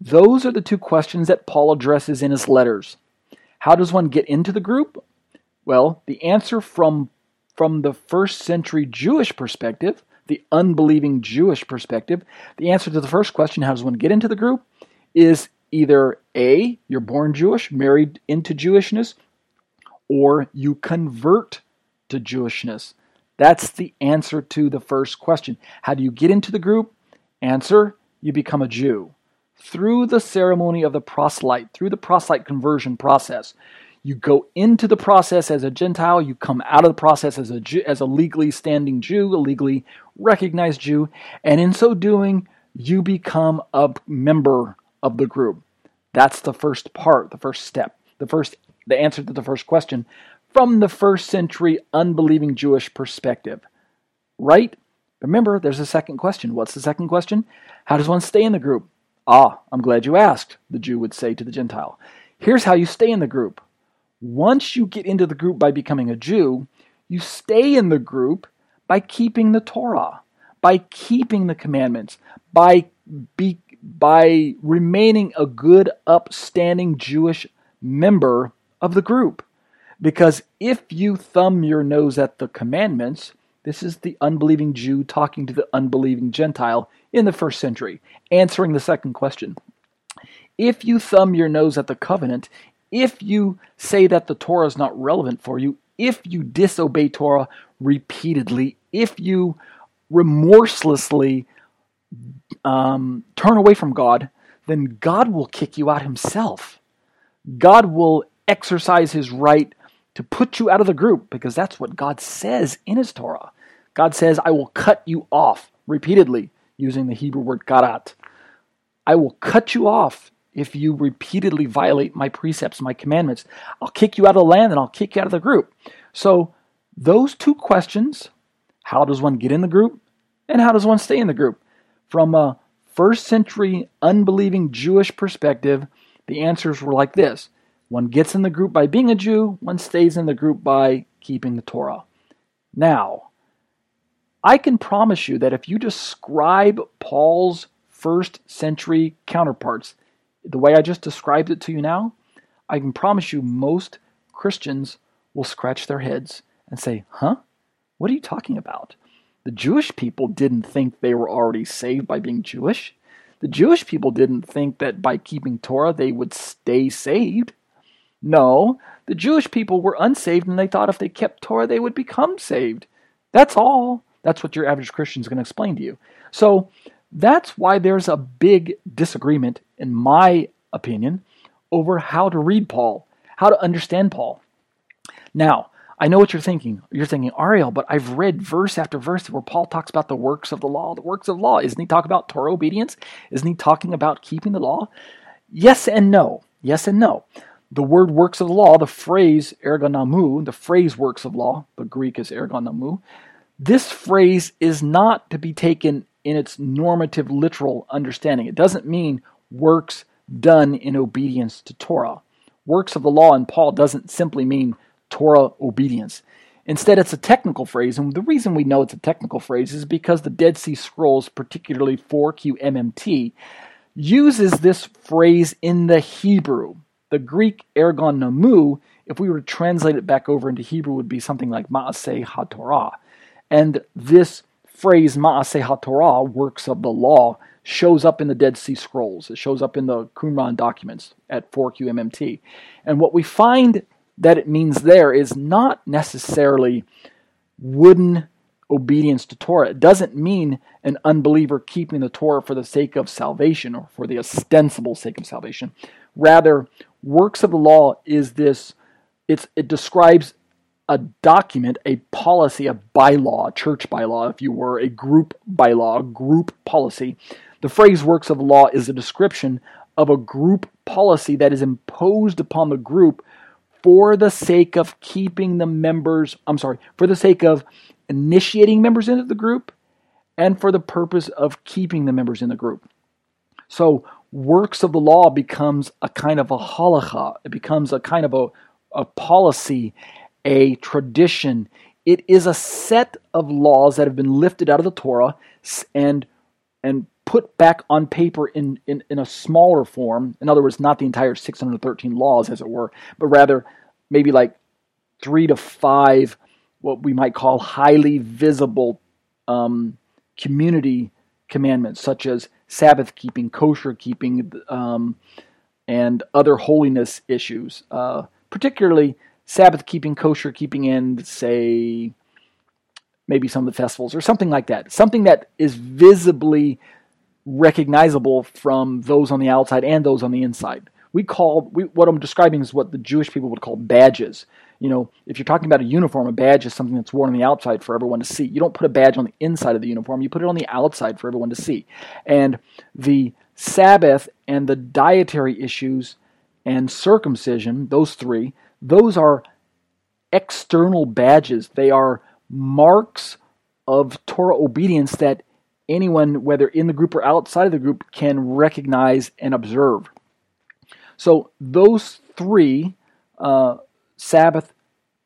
Those are the two questions that Paul addresses in his letters. How does one get into the group? Well, the answer from the first century Jewish perspective, the unbelieving Jewish perspective, the answer to the first question, how does one get into the group, is either A, you're born Jewish, married into Jewishness, or you convert to Jewishness. That's the answer to the first question. How do you get into the group? Answer, you become a Jew. Through the ceremony of the proselyte, through the proselyte conversion process, you go into the process as a Gentile, you come out of the process as a Jew, as a legally standing Jew, a legally recognized Jew, and in so doing, you become a member of the group. That's the first part, the first step, the answer to the first question from the first century unbelieving Jewish perspective, right? Remember, there's a second question. What's the second question? How does one stay in the group? Ah, I'm glad you asked, the Jew would say to the Gentile. Here's how you stay in the group. Once you get into the group by becoming a Jew, you stay in the group by keeping the Torah, by keeping the commandments, by remaining a good, upstanding Jewish member of the group. Because if you thumb your nose at the commandments, this is the unbelieving Jew talking to the unbelieving Gentile in the first century, answering the second question. If you thumb your nose at the covenant, if you say that the Torah is not relevant for you, if you disobey Torah repeatedly, if you remorselessly turn away from God, then God will kick you out himself. God will exercise his right to put you out of the group, because that's what God says in his Torah. God says, I will cut you off, repeatedly, using the Hebrew word karat. I will cut you off if you repeatedly violate my precepts, my commandments. I'll kick you out of the land and I'll kick you out of the group. So those two questions, how does one get in the group and how does one stay in the group? From a first century unbelieving Jewish perspective, the answers were like this. One gets in the group by being a Jew, one stays in the group by keeping the Torah. Now, I can promise you that if you describe Paul's first century counterparts the way I just described it to you now, I can promise you most Christians will scratch their heads and say, huh? What are you talking about? The Jewish people didn't think they were already saved by being Jewish. The Jewish people didn't think that by keeping Torah they would stay saved. No, the Jewish people were unsaved and they thought if they kept Torah they would become saved. That's all. That's what your average Christian is going to explain to you. So that's why there's a big disagreement, in my opinion, over how to read Paul, how to understand Paul. Now, I know what you're thinking. You're thinking, Ariel, but I've read verse after verse where Paul talks about the works of the law, the works of law. Isn't he talking about Torah obedience? Isn't he talking about keeping the law? Yes and no. Yes and no. The word works of the law, the phrase ergon nomou, the phrase works of law, the Greek is ergon nomou, this phrase is not to be taken in its normative literal understanding. It doesn't mean works done in obedience to Torah. Works of the law in Paul doesn't simply mean Torah obedience. Instead, it's a technical phrase, and the reason we know it's a technical phrase is because the Dead Sea Scrolls, particularly 4QMMT, uses this phrase in the Hebrew. The Greek ergon nomou, if we were to translate it back over into Hebrew, would be something like Maasei HaTorah. And this phrase, Maasei HaTorah, works of the law, shows up in the Dead Sea Scrolls. It shows up in the Qumran documents at 4QMMT. And what we find that it means there is not necessarily wooden obedience to Torah. It doesn't mean an unbeliever keeping the Torah for the sake of salvation or for the ostensible sake of salvation. Rather, works of the law is this, it describes a document, a policy, a bylaw, a church bylaw, if you were, a group bylaw, a group policy. The phrase works of the law is a description of a group policy that is imposed upon the group for the sake of for the sake of initiating members into the group and for the purpose of keeping the members in the group. So works of the law becomes a kind of a halacha. It becomes a kind of a policy, a tradition. It is a set of laws that have been lifted out of the Torah and put back on paper in a smaller form. In other words, not the entire 613 laws, as it were, but rather maybe like 3 to 5 what we might call highly visible community commandments, such as Sabbath keeping, kosher keeping, and other holiness issues, particularly Sabbath keeping, kosher keeping, and say maybe some of the festivals or something like that. Something that is visibly recognizable from those on the outside and those on the inside. What I'm describing is what the Jewish people would call badges. You know, if you're talking about a uniform, a badge is something that's worn on the outside for everyone to see. You don't put a badge on the inside of the uniform, you put it on the outside for everyone to see. And the Sabbath and the dietary issues and circumcision, those three, those are external badges. They are marks of Torah obedience that anyone, whether in the group or outside of the group, can recognize and observe. So those three, Sabbath,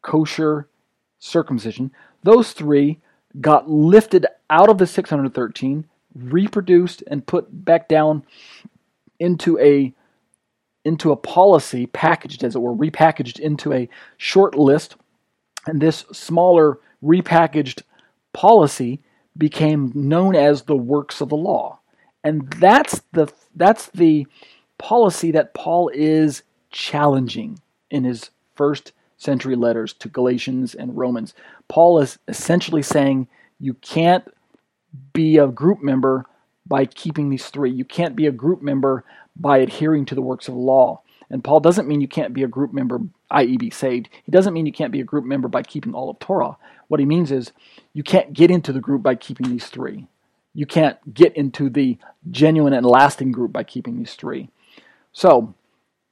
kosher, circumcision, those three got lifted out of the 613, reproduced, and put back down into a policy, packaged as it were, repackaged into a short list. And this smaller repackaged policy became known as the works of the law. And that's the policy that Paul is challenging in his first century letters to Galatians and Romans. Paul is essentially saying you can't be a group member by keeping these three. You can't be a group member by adhering to the works of the law. And Paul doesn't mean you can't be a group member, i.e. be saved. He doesn't mean you can't be a group member by keeping all of Torah. What he means is you can't get into the group by keeping these three. You can't get into the genuine and lasting group by keeping these three. So,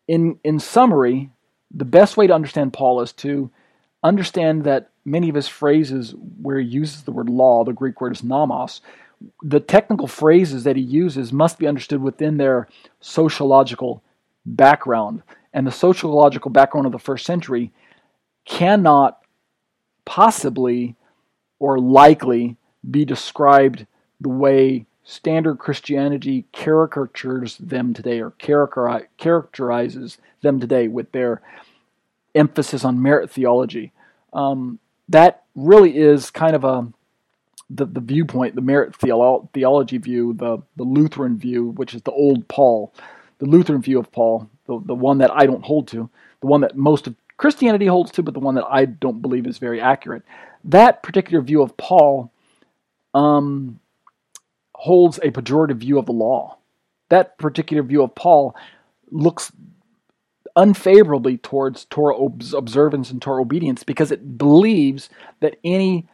in summary, the best way to understand Paul is to understand that many of his phrases where he uses the word law, the Greek word is nomos, the technical phrases that he uses must be understood within their sociological background. And the sociological background of the first century cannot possibly or likely be described the way standard Christianity caricatures them today, or characterizes them today with their emphasis on merit theology. That really is kind of the viewpoint, the merit theology view, the Lutheran view, which is the old Paul, the Lutheran view of Paul, the one that I don't hold to, the one that most of Christianity holds to, but the one that I don't believe is very accurate. That particular view of Paul holds a pejorative view of the law. That particular view of Paul looks unfavorably towards Torah observance and Torah obedience because it believes that any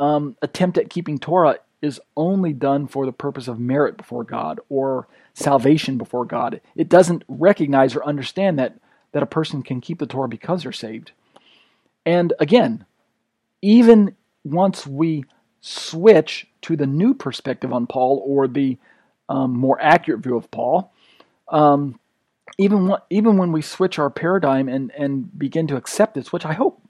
attempt at keeping Torah is only done for the purpose of merit before God or salvation before God. It doesn't recognize or understand that a person can keep the Torah because they're saved. And again, even once we switch to the new perspective on Paul, or the more accurate view of Paul, even when we switch our paradigm and begin to accept this, which I hope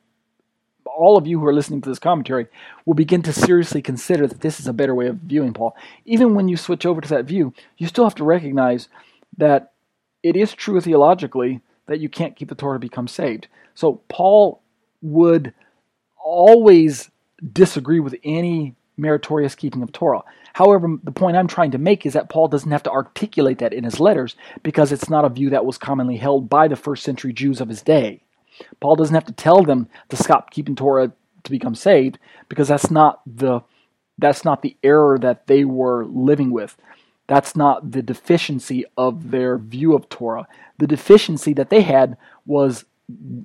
all of you who are listening to this commentary will begin to seriously consider that this is a better way of viewing Paul. Even when you switch over to that view, you still have to recognize that it is true theologically that you can't keep the Torah to become saved. So Paul would always disagree with any meritorious keeping of Torah. However, the point I'm trying to make is that Paul doesn't have to articulate that in his letters because it's not a view that was commonly held by the first century Jews of his day. Paul doesn't have to tell them to stop keeping Torah to become saved because that's not the error that they were living with. That's not the deficiency of their view of Torah. The deficiency that they had was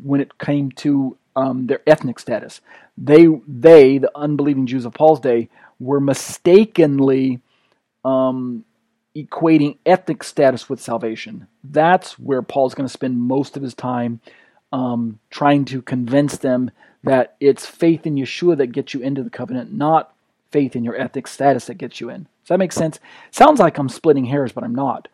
when it came to their ethnic status. They, the unbelieving Jews of Paul's day, were mistakenly equating ethnic status with salvation. That's where Paul's going to spend most of his time trying to convince them that it's faith in Yeshua that gets you into the covenant, not faith in your ethnic status that gets you in. Does that make sense? Sounds like I'm splitting hairs, but I'm not.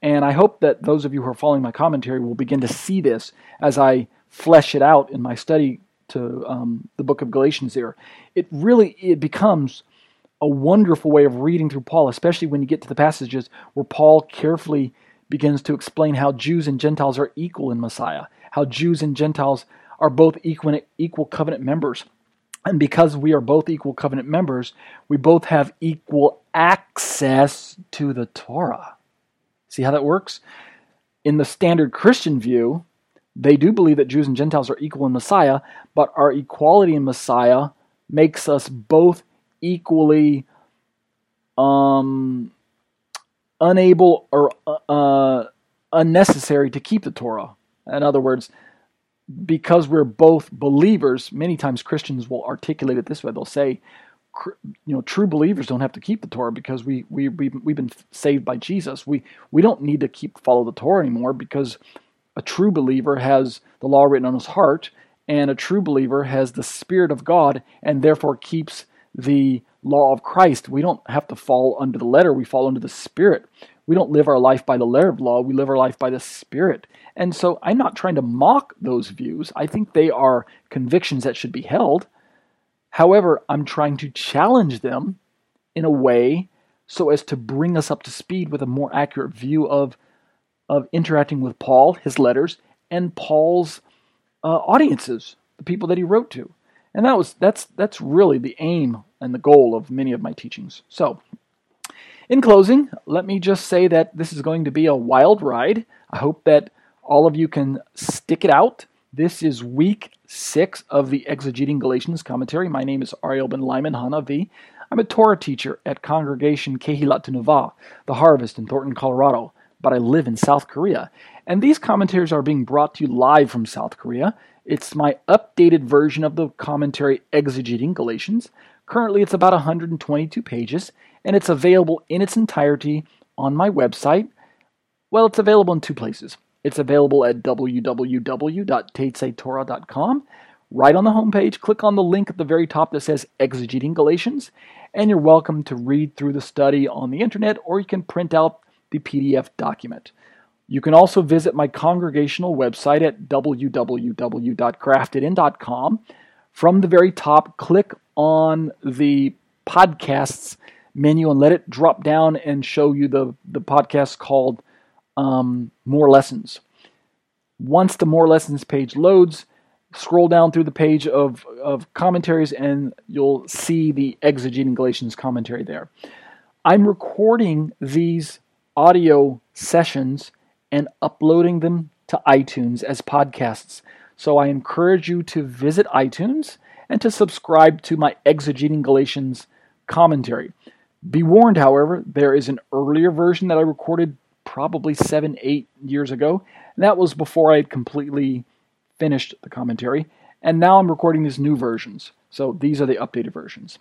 And I hope that those of you who are following my commentary will begin to see this as I flesh it out in my study to the book of Galatians there. It becomes a wonderful way of reading through Paul, especially when you get to the passages where Paul carefully begins to explain how Jews and Gentiles are equal in Messiah, how Jews and Gentiles are both equal covenant members. And because we are both equal covenant members, we both have equal access to the Torah. See how that works? In the standard Christian view, they do believe that Jews and Gentiles are equal in Messiah, but our equality in Messiah makes us both equally unable or unnecessary to keep the Torah. In other words, because we're both believers, many times Christians will articulate it this way. They'll say, you know, true believers don't have to keep the Torah because we've been saved by Jesus. We don't need to follow the Torah anymore because a true believer has the law written on his heart, and a true believer has the Spirit of God, and therefore keeps the law of Christ, we don't have to fall under the letter. We fall under the Spirit. We don't live our life by the letter of law. We live our life by the Spirit. And so I'm not trying to mock those views. I think they are convictions that should be held. However, I'm trying to challenge them in a way so as to bring us up to speed with a more accurate view of interacting with Paul, his letters, and Paul's audiences, the people that he wrote to. And that's really the aim and the goal of many of my teachings. So, in closing, let me just say that this is going to be a wild ride. I hope that all of you can stick it out. This is week 6 of the Exegeting Galatians commentary. My name is Ariel ben-Lyman HaNavi. I'm a Torah teacher at Congregation Kehilat Tenuvah, The Harvest in Thornton, Colorado, but I live in South Korea. And these commentaries are being brought to you live from South Korea. It's my updated version of the commentary Exegeting Galatians. Currently, it's about 122 pages, and it's available in its entirety on my website. Well, it's available in two places. It's available at www.tetzeitorah.com. Right on the homepage, click on the link at the very top that says Exegeting Galatians, and you're welcome to read through the study on the internet, or you can print out the PDF document. You can also visit my congregational website at www.craftitin.com. From the very top, click on the podcasts menu and let it drop down and show you the podcast called More Lessons. Once the More Lessons page loads, scroll down through the page of commentaries and you'll see the Exegeting Galatians commentary there. I'm recording these audio sessions and uploading them to iTunes as podcasts. So I encourage you to visit iTunes and to subscribe to my Exegeting Galatians commentary. Be warned, however, there is an earlier version that I recorded probably 7-8 years ago. And that was before I had completely finished the commentary. And now I'm recording these new versions. So these are the updated versions.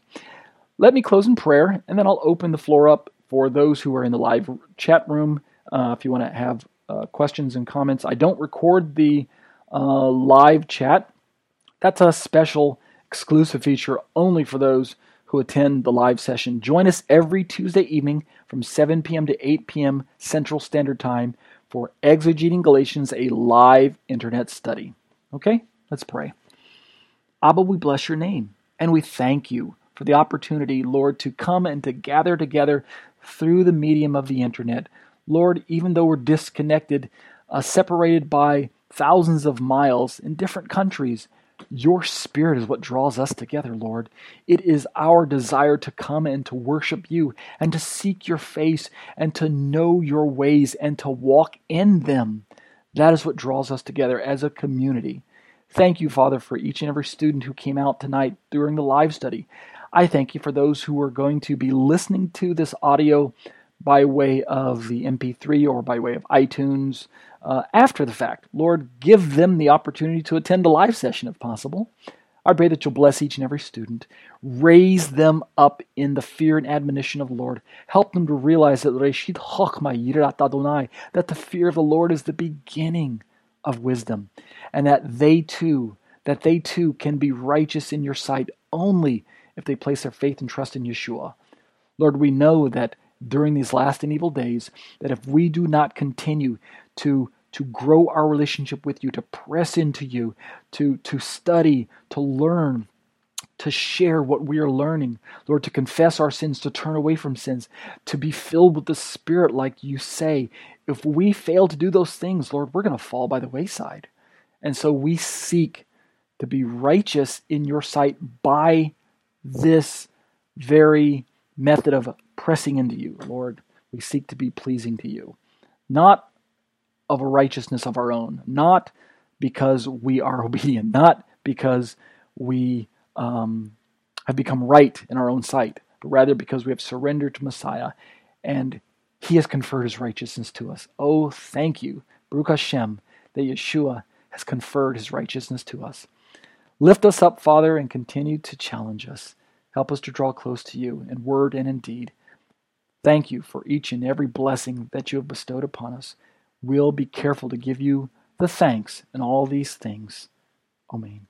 Let me close in prayer, and then I'll open the floor up for those who are in the live chat room. If you want to have questions and comments. I don't record the live chat. That's a special exclusive feature only for those who attend the live session. Join us every Tuesday evening from 7 p.m. to 8 p.m. Central Standard Time for Exegeting Galatians, a live internet study. Okay, let's pray. Abba, we bless your name, and we thank you for the opportunity, Lord, to come and to gather together through the medium of the internet. Lord, even though we're disconnected, separated by thousands of miles in different countries, your Spirit is what draws us together, Lord. It is our desire to come and to worship you and to seek your face and to know your ways and to walk in them. That is what draws us together as a community. Thank you, Father, for each and every student who came out tonight during the live study. I thank you for those who are going to be listening to this audio by way of the MP3 or by way of iTunes after the fact. Lord, give them the opportunity to attend a live session if possible. I pray that you'll bless each and every student. Raise them up in the fear and admonition of the Lord. Help them to realize that Reshit Chochmah Yirat Adonai, that the fear of the Lord is the beginning of wisdom, and that they too can be righteous in your sight only if they place their faith and trust in Yeshua. Lord, we know that during these last and evil days, that if we do not continue to grow our relationship with you, to press into you, to study, to learn, to share what we are learning, Lord, to confess our sins, to turn away from sins, to be filled with the Spirit like you say, if we fail to do those things, Lord, we're going to fall by the wayside. And so we seek to be righteous in your sight by this very method of pressing into you, Lord. We seek to be pleasing to you, not of a righteousness of our own, not because we are obedient, not because we have become right in our own sight, but rather because we have surrendered to Messiah and he has conferred his righteousness to us. Oh, thank you, Baruch Hashem, that Yeshua has conferred his righteousness to us. Lift us up, Father, and continue to challenge us. Help us to draw close to you in word and in deed. Thank you for each and every blessing that you have bestowed upon us. We'll be careful to give you the thanks in all these things. Amen.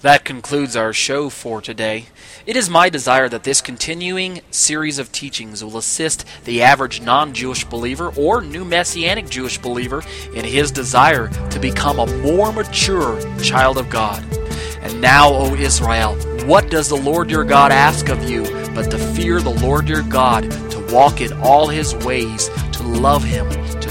That concludes our show for today. It is my desire that this continuing series of teachings will assist the average non-Jewish believer or new Messianic Jewish believer in his desire to become a more mature child of God. And now, O Israel, what does the Lord your God ask of you but to fear the Lord your God, to walk in all his ways, to love him, to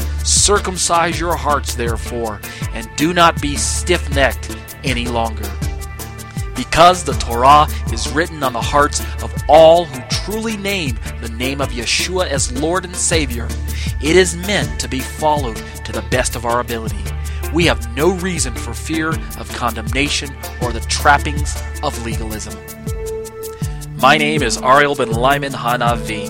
Circumcise your hearts, therefore, and do not be stiff-necked any longer. Because the Torah is written on the hearts of all who truly name the name of Yeshua as Lord and Savior, it is meant to be followed to the best of our ability. We have no reason for fear of condemnation or the trappings of legalism. My name is Ariel ben-Lyman HaNavi.